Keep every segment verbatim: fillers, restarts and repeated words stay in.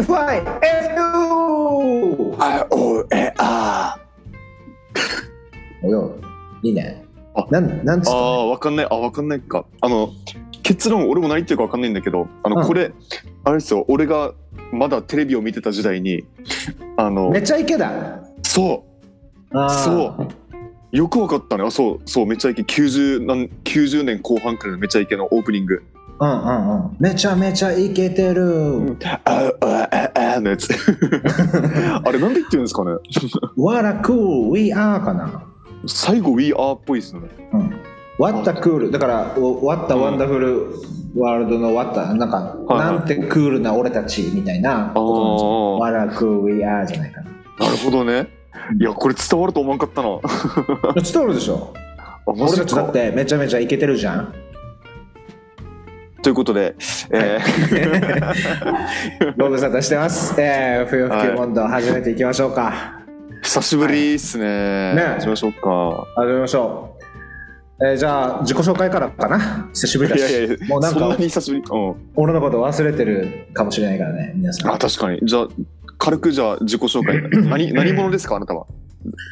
エフワイエフキューアイオーエーアール いいね。あ、なんなんつった、ね、あ、わかんない。あ、わかんないか。あの結論俺も何言ってるかわかんないんだけど、あの、うん、これあれですよ。俺がまだテレビを見てた時代に、あのめっちゃイケだ。そう。あ、そう。よくわかったね。あ、そうそう、めっちゃイケ。きゅうじゅうねんこうはんくらいのめっちゃイケのオープニング。うんうんうん。めちゃめちゃイケてる。うん、あああああのやつ。あれなんで言ってるんですかね。What a cool we are かな。最後 We Are っぽいですね。うん。What a cool だから What a wonderful world の What a なんか、はいはい、なんてクールな俺たちみたいなことなんですよ。What a cool We Are じゃないかな。なるほどね。いやこれ伝わると思わんかったな。伝わるでしょ。俺たちだってめちゃめちゃイケてるじゃん。ということで、えー、ご無沙汰してます。えー、不要不急問答始めていきましょうか。はい、久しぶりですね。ね、始めましょうか。始めましょう。えー、じゃあ自己紹介からかな。久しぶりだし。いやいや、もうなんかそんなに久しぶり、うん。俺のこと忘れてるかもしれないからね、皆さん。あ、確かに。じゃあ軽くじゃあ自己紹介。何何者ですか、あなたは。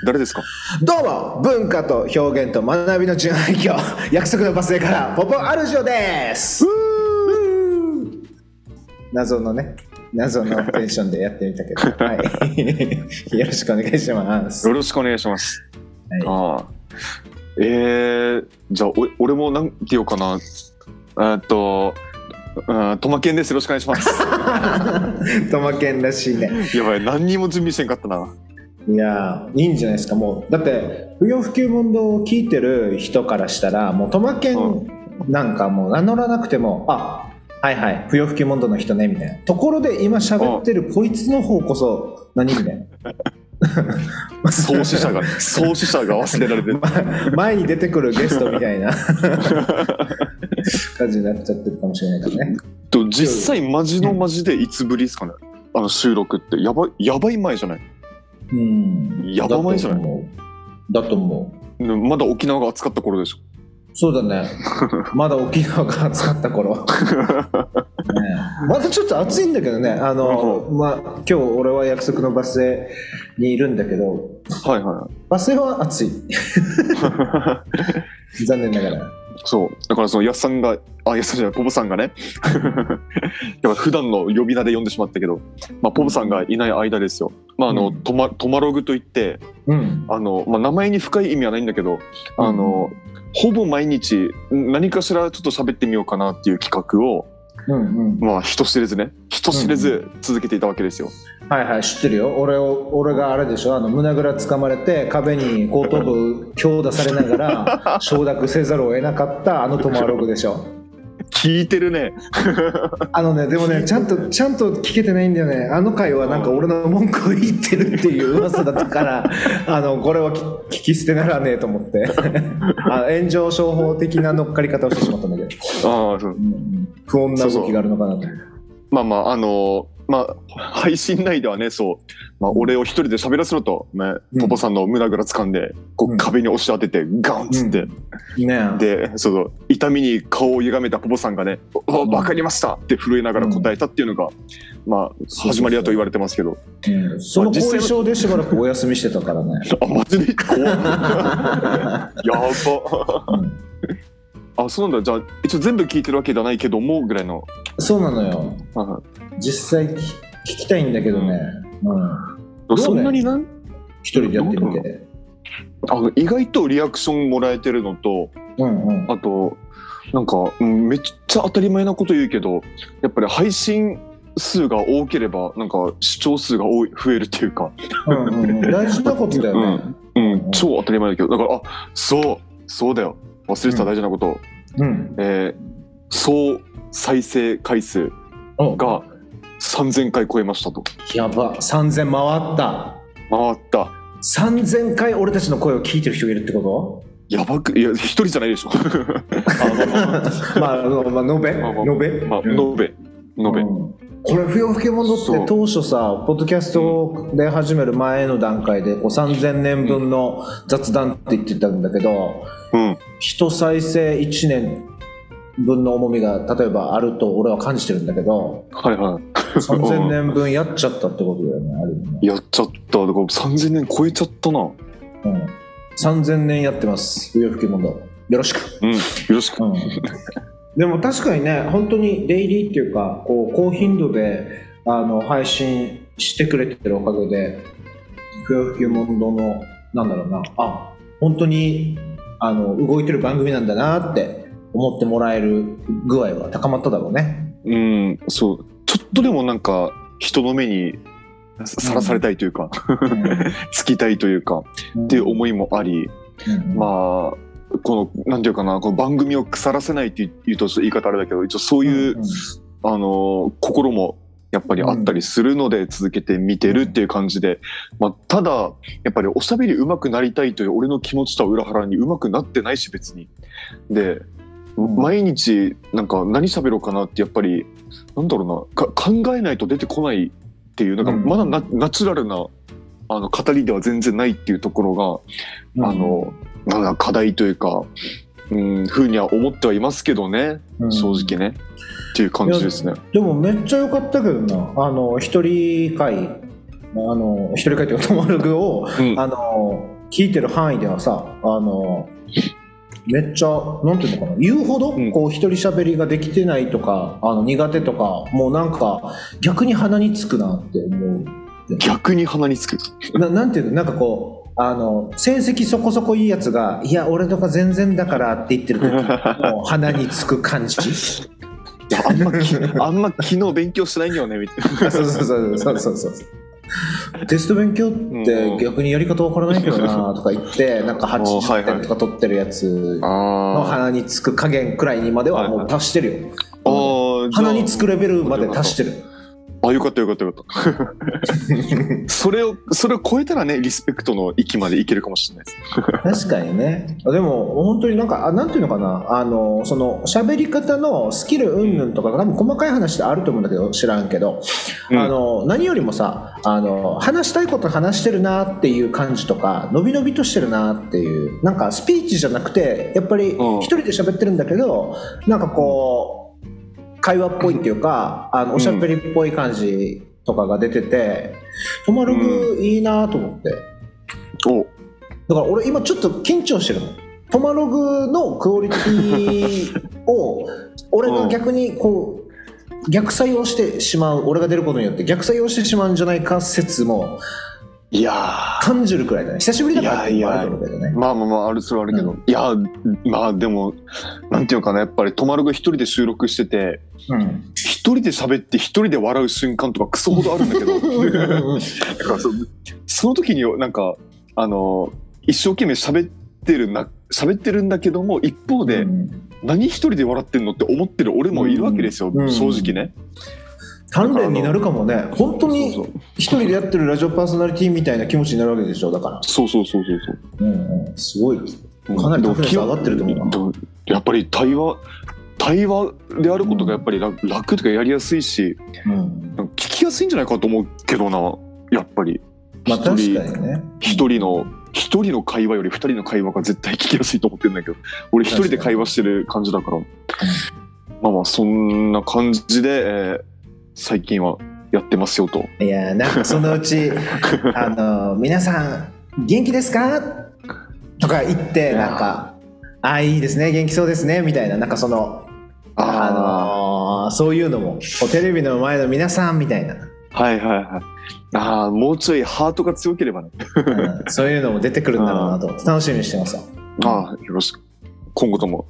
誰ですか。どうも、文化と表現と学びの純愛教約束のバス停からポポアルジオです。謎のね。謎のテンションでやってみたけど、はい、よろしくお願いします。よろしくお願いします。はい、ああ、えー、じゃあお俺もなんて言おうかな、えっと、うん、トマケンです。よろしくお願いします。トマケンらしいね。やばい、何にも準備してんかったな。いや、いいんじゃないですか。もうだって不要不急問答を聞いてる人からしたら、もうトマケンなんかもう名乗らなくても、うん、あ。はいはい、不要不急問答の人ねみたいなところで、今喋ってるこいつの方こそ何みたいな、創始者が創始者が忘れられてる、ま、前に出てくるゲストみたいな感じになっちゃってるかもしれないからね。と実際マジのマジでいつぶりですかね、うん、あの収録って。やばい、やばい前じゃない、うん、やば前じゃない、だと思う。まだ沖縄が暑かった頃でしょ。そうだね。まだ沖縄が暑かった頃。ね、まだちょっと暑いんだけどね。あの、まあ、今日俺は約束のバス停にいるんだけど、はいはい、バス停は暑い。残念ながら。そうだから、そのやっさんが、あ、やっさんじゃない、ポポさんがね、やっぱ普段の呼び名で呼んでしまったけど、まあ、ポポさんがいない間ですよ。まあ、あの、うん、トマ、トマログといって、うん、あの、まあ、名前に深い意味はないんだけど、あの、うん、ほぼ毎日何かしらちょっと喋ってみようかなっていう企画を、うんうん、まあ人知れずね、人知れず続けていたわけですよ。うんうん、はいはい、知ってるよ。俺を、俺があれでしょ、あの胸ぐらつかまれて壁に後頭部強打されながら承諾せざるを得なかったあのトマログでしょ。聞いてるね。あのね、でもね、ちゃんとちゃんと聞けてないんだよね。あの回はなんか俺の文句を言ってるっていう噂だったから、あのこれは聞き捨てならねえと思って、あの炎上商法的な乗っかり方をしてしまったんだけど。ああ、そう。不穏な動きがあるのかなと。そうそう、まあまあ、あのまあ配信内ではね、そう、まあ、俺を一人で喋らせろと、ね、うん、ポポさんの胸ぐら掴んでこう壁に押し当ててガンっつって、うんね、で、そうそう、痛みに顔を歪めたポポさんがね、お、分かりましたって震えながら答えたっていうのが、うん、まあ始まりだと言われてますけど、うん、その後遺症でしばらくお休みしてたからね。あ、マジで怖い。やば。うん、あ、そうなんだ。じゃあ一応全部聞いてるわけじゃないけどもぐらいの。そうなのよ。はい、実際聞きたいんだけどね。うん。そんなになん？一人でやってみて。あの、意外とリアクションもらえてるのと、うんうん、あとなんかめっちゃ当たり前なこと言うけど、やっぱり配信数が多ければなんか視聴数が多い増えるっていうか。うんうんうん、大事なことだよね。うん、うんうん、超当たり前だけど、だから、あ、そうそうだよ。忘れてた大事なこと、うん、えー、総再生回数がさんぜんかい超えましたと。やば、さんぜん回った回ったさんぜんかい俺たちの声を聞いてる人がいるってこと？やばく、いや、一人じゃないでしょ。あ、まあ、まあ、のべのべ、まあ、のべのべ、うん、これ不要不急問答って当初さ、ポッドキャストで始める前の段階でこうさんぜんねんぶんの雑談って言ってたんだけど、うん、人再生いちねんぶんの重みが例えばあると俺は感じてるんだけど、はいはい、さんぜんねんぶんやっちゃったってことだよね、ある意味。やっちゃった、だからさんぜんねん超えちゃったな。うん、さんぜんねんやってます、不要不急問題、よろしく、うん、よろしく、うん、でも確かにね、本当にデイリーっていうかこう高頻度であの配信してくれてるおかげで不要不急問題のなんだろうな、あ、本当にあの動いてる番組なんだなって思ってもらえる具合は高まっただろうね。うん、そう、ちょっとでもなんか人の目にさらされたいというか、うん、つきたいというか、うん、っていう思いもあり、うん、まあこのなんていうかな、この番組を腐らせないっていうとちょっと言い方あれだけど、一応そういう、うんうん、あの心もやっぱりあったりするので続けて見てるっていう感じで、うん、まあ、ただやっぱりおしゃべり上手くなりたいという俺の気持ちとは裏腹に上手くなってないし別にで、うん、毎日なんか何喋ろうかなってやっぱりなんだろうな、考えないと出てこないっていう、なんかまだ ナ,、うん、ナチュラルなあの語りでは全然ないっていうところが、うん、あのなんか課題というか、うん、ふうには思ってはいますけどね、うん、正直ねっていう感じですね。でもめっちゃ良かったけどな、あの一人会、あの一人会というかトマルグを、うん、あの聞いてる範囲ではさ、あのめっちゃなんていうのかな、言うほどこう一人喋りができてないとか、うん、あの苦手とか、もうなんか逆に鼻につくなって思う。逆に鼻につくな、なんていうの、なんかこうあの成績そこそこいいやつが、いや俺とか全然だからって言ってる時もう鼻につく感じいやあんまあんま昨日勉強しないんだよねみたいなそうそうそうそうそうそうテスト勉強って逆にやり方わからないけどなとか言ってなんかはちじゅってんとか取ってるやつの鼻につく加減くらいにまではもう達してるよ、はいはい、鼻につくレベルまで達してる。あ、よかったよかったよかったそれをそれを超えたらね、リスペクトの域までいけるかもしれないです確かにね。でも本当になんかなんていうのかな、あのその喋り方のスキル云々とか多分細かい話ってあると思うんだけど知らんけど、うん、あの何よりもさ、あの話したいこと話してるなっていう感じとか、のびのびとしてるなっていう、なんかスピーチじゃなくてやっぱり一人で喋ってるんだけど、うん、なんかこう会話っぽいっていうか、あのおしゃべりっぽい感じとかが出てて、うん、トマログいいなと思って、うん、おだから俺今ちょっと緊張してるの。トマログのクオリティを俺が逆にこう逆採用してしまう、俺が出ることによって逆採用してしまうんじゃないか説もいや感じるくらいだね。久しぶりだからっていうのもあると思うけどね。まあまあまああるそれはあるけど、うん、いやまあでもなんていうかな、やっぱりトマルが一人で収録してて、うん、一人で喋って一人で笑う瞬間とかクソほどあるんだけどだから そ, その時になんかあの一生懸命喋ってるな喋ってるんだけども、一方で、うん、何一人で笑ってんのって思ってる俺もいるわけですよ、うん、正直ね。鍛錬になるかもね。本当に一人でやってるラジオパーソナリティみたいな気持ちになるわけでしょ。だからそうそうそうそうそう、うんうん、すごいかなり鍛錬が上がってると思うな。やっぱり対話対話であることがやっぱり楽、うん、楽とかやりやすいし、うん、聞きやすいんじゃないかと思うけどな。やっぱり一人、まあ確かにね、一人の一人の会話より二人の会話が絶対聞きやすいと思ってるんだけど、俺一人で会話してる感じだから、うん、まあまあそんな感じで、えー最近はやってますよと。いやなんかそのうちあの皆さん元気ですかとか言って、なんかああいいですね元気そうですねみたいな、なんかそのあ、あのー、そういうのもテレビの前の皆さんみたいな、はいはいはい、あもうちょいハートが強ければねそういうのも出てくるんだろうなと楽しみにしてます。あよろしく、今後とも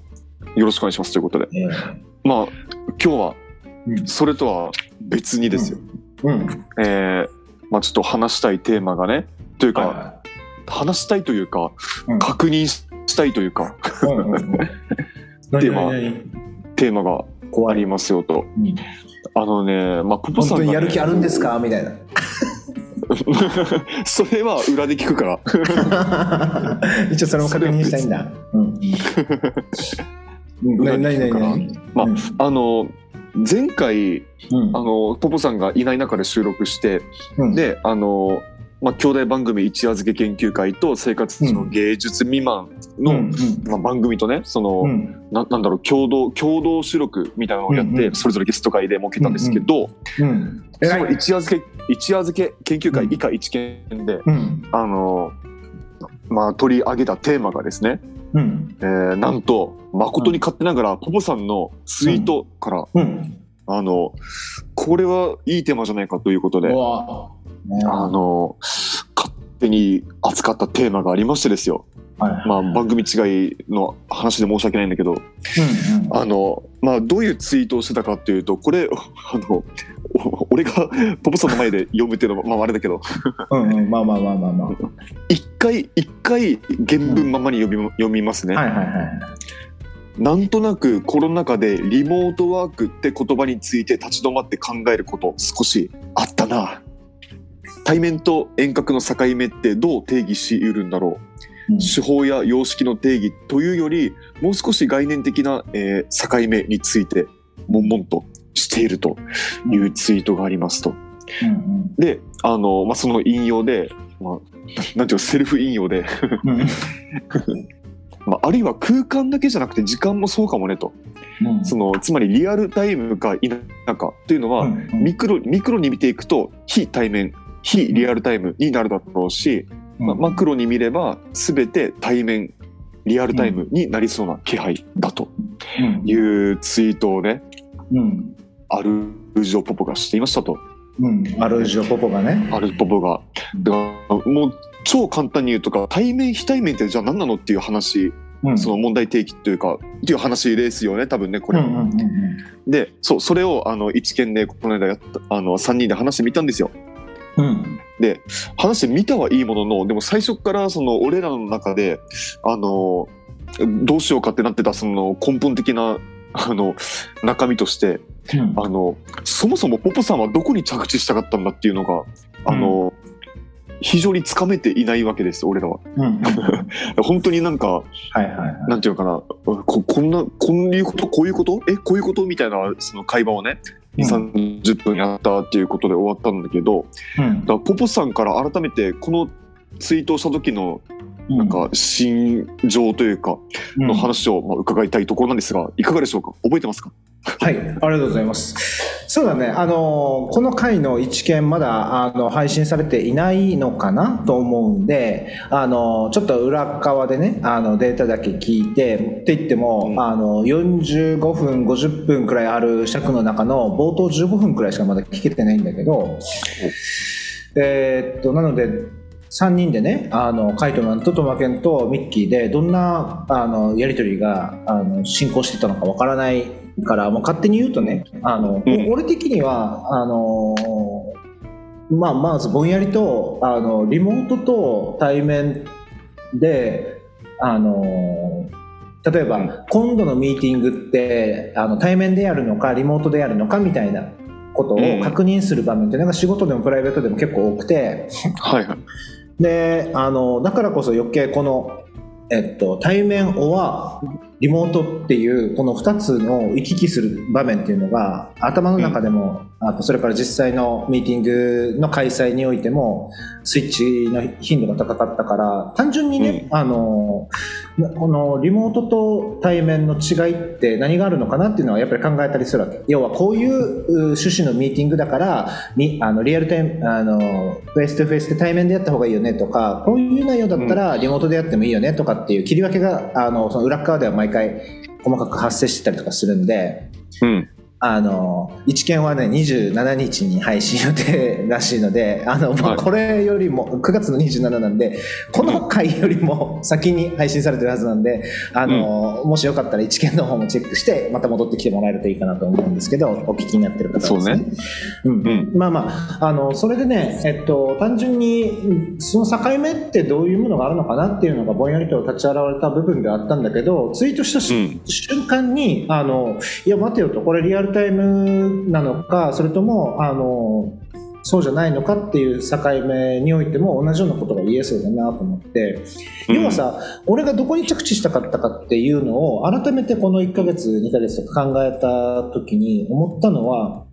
よろしくお願いしますということで、えー、まあ今日はそれとは別にですよ、うんうんえーまあ、ちょっと話したいテーマがねというか、はいはい、話したいというか、うん、確認したいというか、うんうん、テーマテーマがありますよと、うん、あのね、まあ、ポポさんが、ね、本当にやる気あるんですかみたいなそれは裏で聞くから一応それも確認したいんだ、うんうん、何何何何、まあうん、あの前回、うん、あのポポさんがいない中で収録して、うん、であのまあ、兄弟番組一夜漬け研究会と生活の芸術未満の、うんまあ、番組とねその、うん、な, なんだろう共 同, 共同収録みたいなのをやって、うんうん、それぞれゲスト会で設けたんですけど、うんうんうん、その一夜漬け一夜漬け研究会以下一見で、うん、あのまあ、取り上げたテーマがですね、うんえー、なんと誠に勝手ながら、うん、ポポさんのツイートから、うんうん、あのこれはいいテーマじゃないかということで、うわあの勝手に扱ったテーマがありましてですよ、はいはいはい、まあ、番組違いの話で申し訳ないんだけど、うんうん、あのまあ、どういうツイートをしてたかっていうと、これあの俺がポポさんの前で読むっていうのはまああれだけどうん、うん、まあまあまあまあまあ一回一回原文ままに読み、うん、読みますね、はいはいはい、なんとなくコロナ禍でリモートワークって言葉について立ち止まって考えること少しあったな。対面と遠隔の境目ってどう定義しうるんだろう、うん、手法や様式の定義というよりもう少し概念的な、えー、境目について悶々としているというツイートがありますと、うんうん、であの、まあ、その引用で、まあ、なんていうのセルフ引用で、うんまあ、あるいは空間だけじゃなくて時間もそうかもねと、うん、そのつまりリアルタイムか否かというのは、うんうん、ミクロ、ミクロに見ていくと非対面非リアルタイムになるだろうし、うんまあ、マクロに見れば全て対面リアルタイムになりそうな気配だというツイートをね、うん、アルージョポポがしていましたと、うん、アルージョポポがねアルポポがだからもう超簡単に言うとか対面非対面ってじゃあ何なのっていう話、うん、その問題提起というかっていう話ですよね多分ねこれ、うんうんうん、で そう、それをあの一見でこの間やったあのさんにんで話してみたんですよ、うん、で話してみたはいいもののでも最初からその俺らの中であのどうしようかってなってたその根本的なあの中身として、うん、あのそもそもポポさんはどこに着地したかったんだっていうのがあの、うん、非常につかめていないわけです俺らは、うん、本当になんか、はいはいはい、なんていうのかな こ, こんなこういうことこういうことえこういうことみたいなその会話をねにじゅう、さんじゅっぷんやったっていうことで終わったんだけど、うん、だからポポさんから改めてこのツイートをした時のなんか心情というかの話をまあ伺いたいところなんですがいかがでしょうか覚えてますかはいありがとうございますそうだねあのこの回の一件まだあの配信されていないのかなと思うんであのちょっと裏側でねあのデータだけ聞いてって言っても、うん、あのよんじゅうごふんごじゅっぷんくらいある尺の中の冒頭じゅうごふんくらいしかまだ聞けてないんだけどえー、っとなのでさんにんでねあのカイトマンとトマケンとミッキーでどんなあのやり取りがあの進行してたのかわからないからもう勝手に言うとねあの、うん、俺的にはあのまあまずぼんやりとあのリモートと対面であの例えば今度のミーティングってあの対面でやるのかリモートでやるのかみたいなことを確認する場面ってなんか仕事でもプライベートでも結構多くてはい、はいであのだからこそ余計この、えっと、対面オアリモートっていうこのふたつの行き来する場面っていうのが頭の中でも、うん、あとそれから実際のミーティングの開催においてもスイッチの頻度が高かったから単純にね、うん、あのこのリモートと対面の違いって何があるのかなっていうのはやっぱり考えたりするわけ要はこういう趣旨のミーティングだからあのリアルタイムあのフェイスとフェイスで対面でやった方がいいよねとかこういう内容だったらリモートでやってもいいよねとかっていう切り分けがあのその裏側では毎回細かく発生してたりとかするんで、うんあの一見はねにじゅうしちにちに配信予定らしいのであの、まあ、これよりもくがつのにじゅうしちなんでこの回よりも先に配信されてるはずなんであの、うん、もしよかったら一見の方もチェックしてまた戻ってきてもらえるといいかなと思うんですけどお聞きになってる方はですね、そうね、うんうん、まあまあ、あのそれでね、えっと、単純にその境目ってどういうものがあるのかなっていうのがぼんやりと立ち現れた部分ではあったんだけどツイートした、うん、瞬間にあのいや待てよとこれリアルタイムなのかそれともあのそうじゃないのかっていう境目においても同じようなことが言えそうだなと思って、うん、要はさ俺がどこに着地したかったかっていうのを改めてこのいっかげつにかげつとか考えた時に思ったのは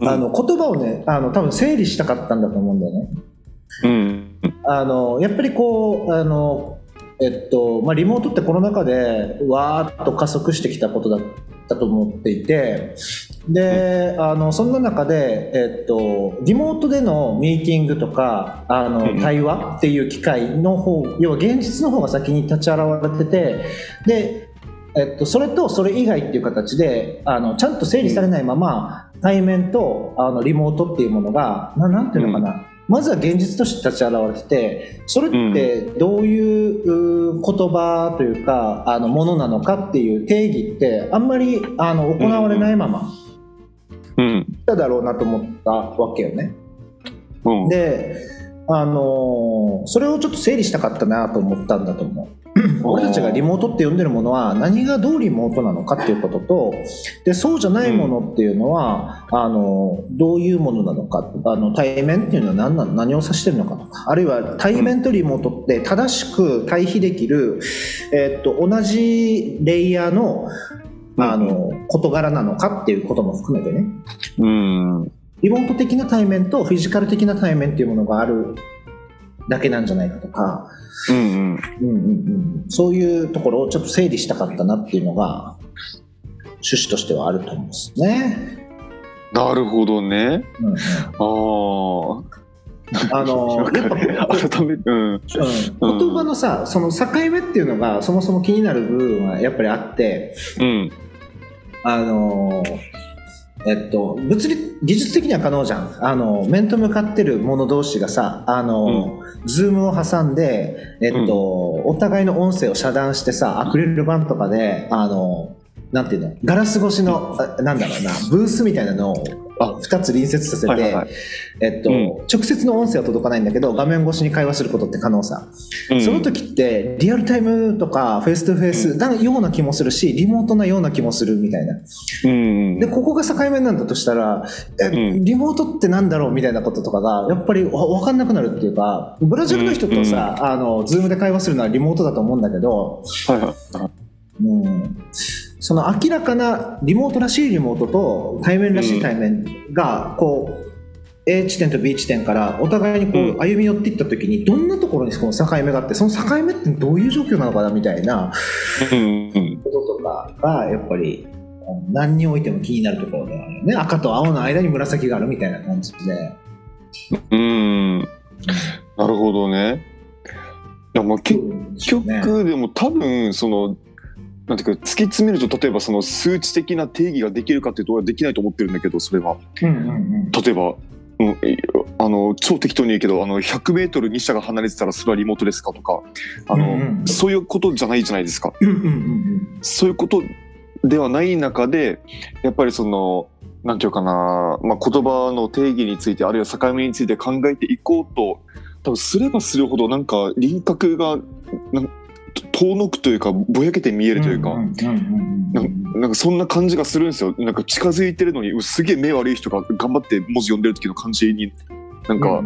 あの言葉をねあの多分整理したかったんだと思うんだよねうん、あのやっぱりこうあの、えっとまあ、リモートってこの中でわーっと加速してきたことだったと思っていて、で、うん、あのそんな中で、えっと、リモートでのミーティングとかあの対話っていう機会の方、うん、要は現実の方が先に立ち現れてて、で、えっと、それとそれ以外っていう形であのちゃんと整理されないまま、うん、対面とあのリモートっていうものが な, なんていうのかな、うんまずは現実として立ち現れてて、それってどういう言葉というか、うん、あのものなのかっていう定義ってあんまりあの行われないままだだろうなと思ったわけよね、うんうん、で、あのー、それをちょっと整理したかったなと思ったんだと思う俺たちがリモートって呼んでるものは何がどうリモートなのかっていうことと、でそうじゃないものっていうのは、うん、あのどういうものなのか、あの対面っていうのは 何, なの何を指してるのかとか、あるいは対面とリモートって正しく対比できる、えー、っと同じレイヤー の, あの事柄なのかっていうことも含めてね、うん、リモート的な対面とフィジカル的な対面っていうものがあるだけなんじゃないかとか、うんうんうんうんうん、そういうところをちょっと整理したかったなっていうのが趣旨としてはあると思うんですね。なるほどね、うんうん、ああのやっぱ改めて、うんうん、言葉のさ、その境目っていうのがそもそも気になる部分はやっぱりあって、うん、あのえっと、物理技術的には可能じゃん。あの面と向かってる者同士がさ、あの、うん、ズームを挟んで、えっとうん、お互いの音声を遮断してさ、アクリル板とかであのなんていうの、ガラス越しのなんだろうな、ブースみたいなのをふたつ隣接させて、はいはいはい、えっとうん、直接の音声は届かないんだけど画面越しに会話することって可能さ、うん、その時ってリアルタイムとかフェイストゥフェイスなような気もするし、リモートなような気もするみたいな、うん、でここが境目なんだとしたら、え、リモートってなんだろうみたいなこととかがやっぱり分かんなくなるっていうか、ブラジルの人とさ、うん、あのズームで会話するのはリモートだと思うんだけど、はいはいうん、その明らかなリモートらしいリモートと対面らしい対面がこう、うん、A 地点と B 地点からお互いにこう歩み寄っていった時に、どんなところにその境目があって、その境目ってどういう状況なのかなみたいなこととかがやっぱり何においても気になるところではあるよね。赤と青の間に紫があるみたいな感じで、うーん、なるほどね。いや、まあ結局でも多分そのなんていうか、突き詰めると例えばその数値的な定義ができるかっていうとできないと思ってるんだけど、それは、うんうんうん、例えばうん、あの超適当に言うけど、あのひゃくメートルに車が離れてたらそれはリモートですかとか、あの、うんうん、そういうことじゃないじゃないですか、うんうんうん、そういうことではない中でやっぱりそのなんていうかな、まあ、言葉の定義についてあるいは境目について考えていこうと多分すればするほどなんか輪郭がなん遠のくというかぼやけて見えるというか、なんかそんな感じがするんですよ。なんか近づいてるのにすげえ目悪い人が頑張って文字読んでる時の感じになんか、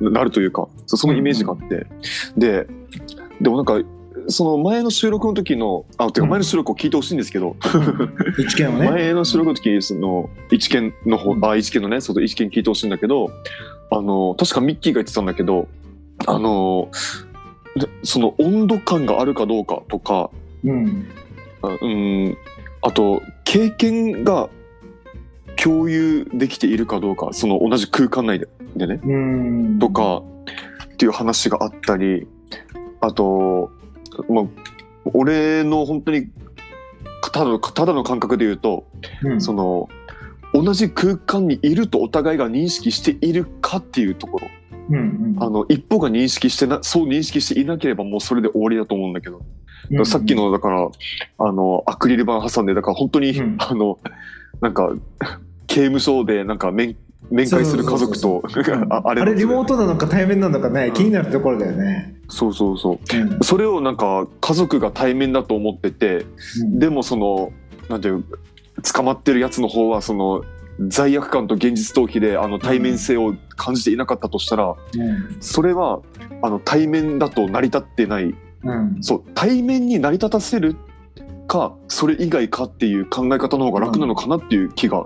うん、なるというか、そのイメージがあって、うん、で、でもなんかその前の収録の時のあてか前の収録を聞いてほしいんですけど、うん、一見をね、前の収録の時その一見の方、あ一見のね、そう一見聞いてほしいんだけど、あの確かミッキーが言ってたんだけど、あのその温度感があるかどうかとか、うん、あ、うん、あと経験が共有できているかどうか、その同じ空間内 で, でね、うんとかっていう話があったり、あと、まあ、俺の本当にた だ, ただの感覚で言うと、うん、その同じ空間にいるとお互いが認識しているかっていうところ、うんうん、あの一方が認識してなそう認識していなければもうそれで終わりだと思うんだけど、うんうん、さっきのだからあのアクリル板挟んでだから本当に、うん、あのなんか刑務所でなんか 面, 面会する家族とあれリモートなのか対面なのかね、うん、気になるところだよね。そうそうそう、うん、それをなんか家族が対面だと思ってて、うん、でもそのなんていう捕まってるやつの方はその罪悪感と現実逃避であの対面性を感じていなかったとしたら、うん、それはあの対面だと成り立ってない、うん、そう対面に成り立たせるかそれ以外かっていう考え方の方が楽なのかなっていう気が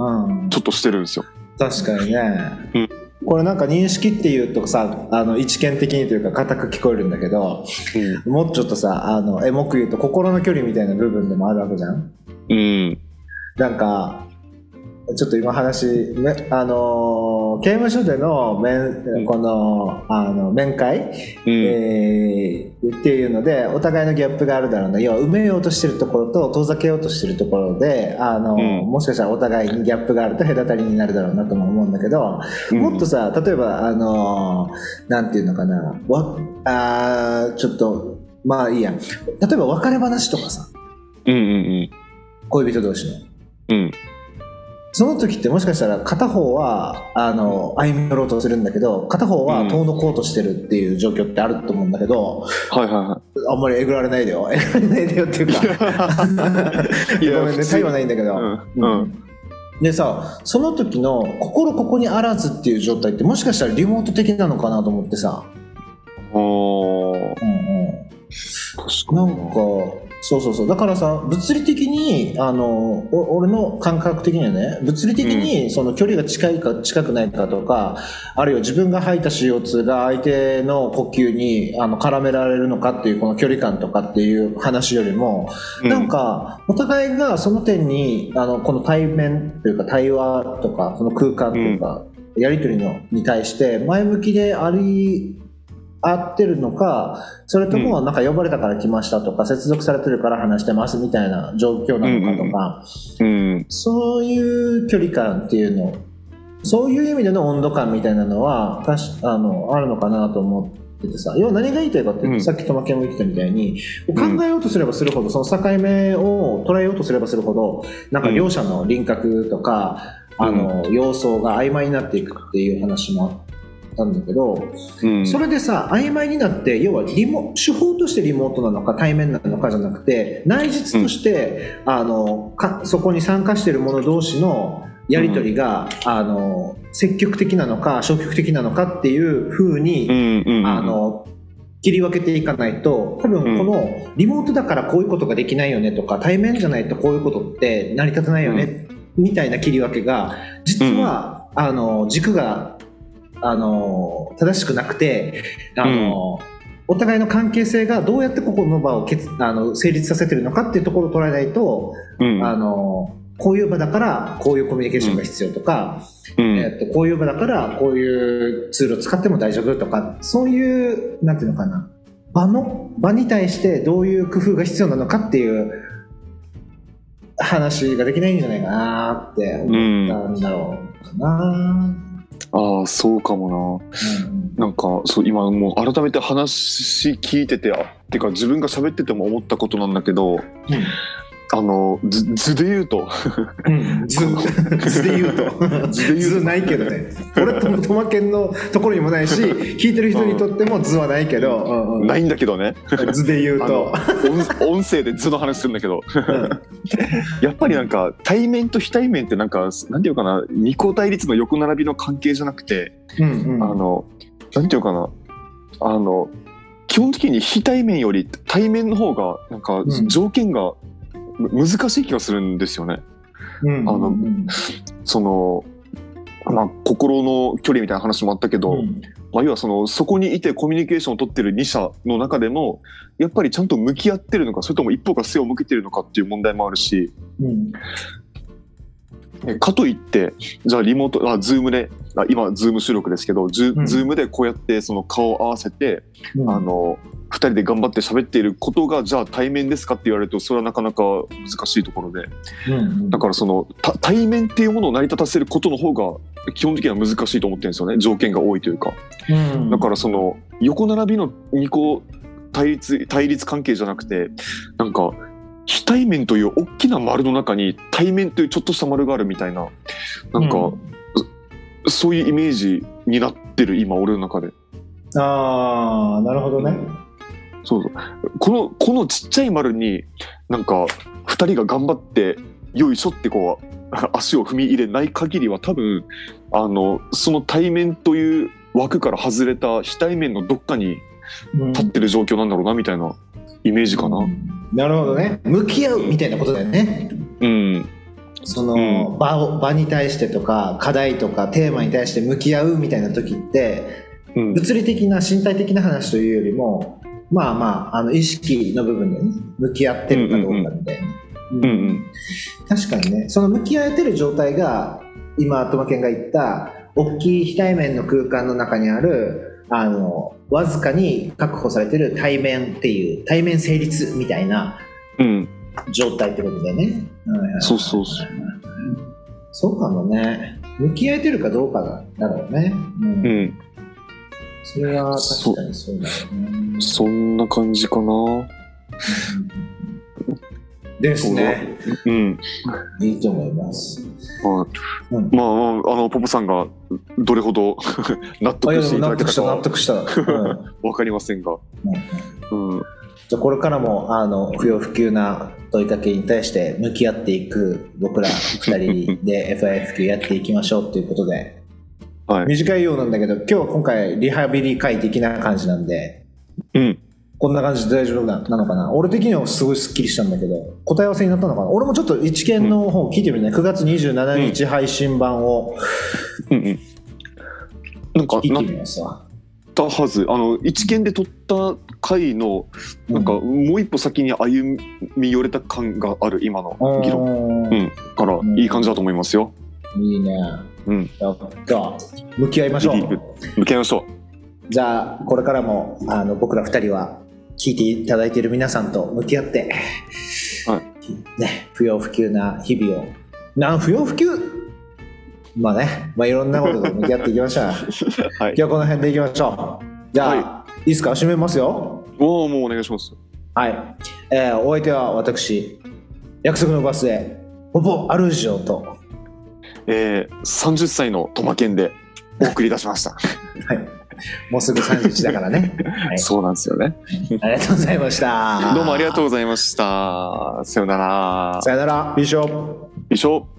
ちょっとしてるんですよ、うん、確かにね、うん、俺なんか認識っていうとさ、あの一見的にというか固く聞こえるんだけど、うん、もうちょっとさ、あのエモく言うと心の距離みたいな部分でもあるわけじゃん。うん、なんかちょっと今話、あの刑務所での面、この、うん、あの面会、うん、えー、っていうのでお互いのギャップがあるだろうな。要は埋めようとしてるところと遠ざけようとしてるところで、あの、うん、もしかしたらお互いにギャップがあると隔たりになるだろうなとも思うんだけど、うん、もっとさ、例えばあのなんていうのかな、わあちょっとまあいいや、例えば別れ話とかさ、うんうんうん、恋人同士の、うん、その時ってもしかしたら片方はあの歩み寄ろうとするんだけど、片方は遠のこうとしてるっていう状況ってあると思うんだけど、うん、はいはいはい、あんまりえぐられないでよえぐられないでよっていうかいやごめんね、対はないんだけど、うんうん、でさ、その時の心ここにあらずっていう状態ってもしかしたらリモート的なのかなと思ってさ、おー、うんうん、確かになんかそうそうそう、だからさ、物理的にあの俺の感覚的にはね、物理的にその距離が近いか近くないかとか、うん、あるいは自分が吐いた シーオーツー が相手の呼吸にあの絡められるのかっていうこの距離感とかっていう話よりも、うん、なんかお互いがその点にあのこの対面というか対話とかその空間というか、うん、やり取りのに対して前向きであり合ってるのか、それともなんか呼ばれたから来ましたとか、うん、接続されてるから話してますみたいな状況なのかとか、うんうんうん、そういう距離感っていうの、そういう意味での温度感みたいなのはたし あ, のあるのかなと思っててさ、要は何が言いたいかっていうと、うん、さっきトマケンも言ってたみたいに、考えようとすればするほどその境目を捉えようとすればするほどなんか両者の輪郭とか、うん、あの様相が曖昧になっていくっていう話もあってなんだけど、うん、それでさ曖昧になって、要はリモ手法としてリモートなのか対面なのかじゃなくて、内実として、うん、あのかそこに参加している者同士のやり取りが、うん、あの積極的なのか消極的なのかっていう風に、うんうんうん、あの切り分けていかないと、多分このリモートだからこういうことができないよねとか、対面じゃないとこういうことって成り立たないよね、うん、みたいな切り分けが実は、うん、あの軸があの正しくなくて、あの、うん、お互いの関係性がどうやってここの場をけつあの成立させてるのかっていうところを捉えないと、うん、あのこういう場だからこういうコミュニケーションが必要とか、うん、えー、っとこういう場だからこういうツールを使っても大丈夫とか、そういうなんていうのかな、場の場に対してどういう工夫が必要なのかっていう話ができないんじゃないかなって思ったんだろうかな。うん、ああそうかもな、うん、なんかそう今もう改めて話聞いてて、あってか自分が喋ってても思ったことなんだけど、うん、あの図図で言うと図、うん、図で言うと図で言うと図ないけどね俺とトマケンのところにもないし、聞いてる人にとっても図はないけど、うんうんうん、ないんだけどね図で言うと音, 音声で図の話するんだけど、うん、やっぱりなんか対面と非対面ってなんかなんていうかな、二項対立の横並びの関係じゃなくて、うんうん、あのなんていうかな、あの基本的に非対面より対面の方がなんか条件が、うん、難しい気がするんですよね。うんうんうん、あのその、まあ、心の距離みたいな話もあったけど、うん、まあ、要はそのそこにいてコミュニケーションを取ってるに者の中でもやっぱりちゃんと向き合ってるのか、それとも一方が背を向けてるのかっていう問題もあるし、うん、かといってじゃあリモートあ Zoom であ今 Zoom 収録ですけど、うん、Zoom でこうやってその顔を合わせて、うん、あのふたりで頑張って喋っていることがじゃあ対面ですかって言われると、それはなかなか難しいところで、うんうん、だからその対面っていうものを成り立たせることの方が基本的には難しいと思ってるんですよね、条件が多いというか、うん、だからその横並びの二項対立、対立関係じゃなくて、なんか非対面という大きな丸の中に対面というちょっとした丸があるみたいな、なんか、うん、そ, そういうイメージになってる今俺の中で。あーなるほどね。そうそう、このこのちっちゃい丸になんかふたりが頑張ってよいしょってこう足を踏み入れない限りは、多分あのその対面という枠から外れた非対面のどっかに立ってる状況なんだろうなみたいなイメージかな、うん、なるほどね。向き合うみたいなことだよね。うん、その、うん、場を、場に対してとか課題とかテーマに対して向き合うみたいな時って、うん、物理的な身体的な話というよりもまあまあ、 あの意識の部分で、ね、向き合ってるかどうかみたいな、うんうんうんうん、確かにね、その向き合えてる状態が今トマケンが言った大きい非対面の空間の中にあるあのわずかに確保されてる対面っていう対面成立みたいな状態ってことだよね、うん、そうそうそう、そうかもね、向き合えてるかどうかだろうね、うん、うん、それは確かにそうだよね。 そ, そんな感じかな、うん、ですね、うん、いいと思います、まあうん、まあ、あのポポさんがどれほど納得していただけたかは納得した納得した、うん、分かりませんが、うんうん、じゃあこれからもあの不要不急な問いかけに対して向き合っていく僕らふたりで エフワイエフキュー やっていきましょうということではい、短いようなんだけど今日は今回リハビリ会的な感じなんで、うん、こんな感じで大丈夫 な, なのかな。俺的にはすごいスッキリしたんだけど答え合わせになったのかな。俺もちょっと一見の方聞いてみるね、うん、くがつにじゅうしちにち配信版を、うんうん、なんか聞いてみますわたはず、あの一見で撮った回のなんかもう一歩先に歩み寄れた感がある今の議論、うんうん、からいい感じだと思いますよ、うん、いいね、うん、やった。向き合いましょう。向き合いましょう。じゃあこれからもあの僕らふたりは聞いていただいている皆さんと向き合って、はいね、不要不急な日々をなん不要不急まあね、まあ、いろんなことと向き合っていきましょう、はい、今日はこの辺でいきましょう。じゃあ、はい、いいですか、締めますよ。おお、もうお願いします。はい、えー、お相手は私約束のバスでポポアルジオと。えー、さんじゅっさいのトマケンでお送り出しました、はい、もうすぐさんじゅういちだからね、はい、そうなんですよねありがとうございました。どうもありがとうございました。さよなら。さよなら。美少美少。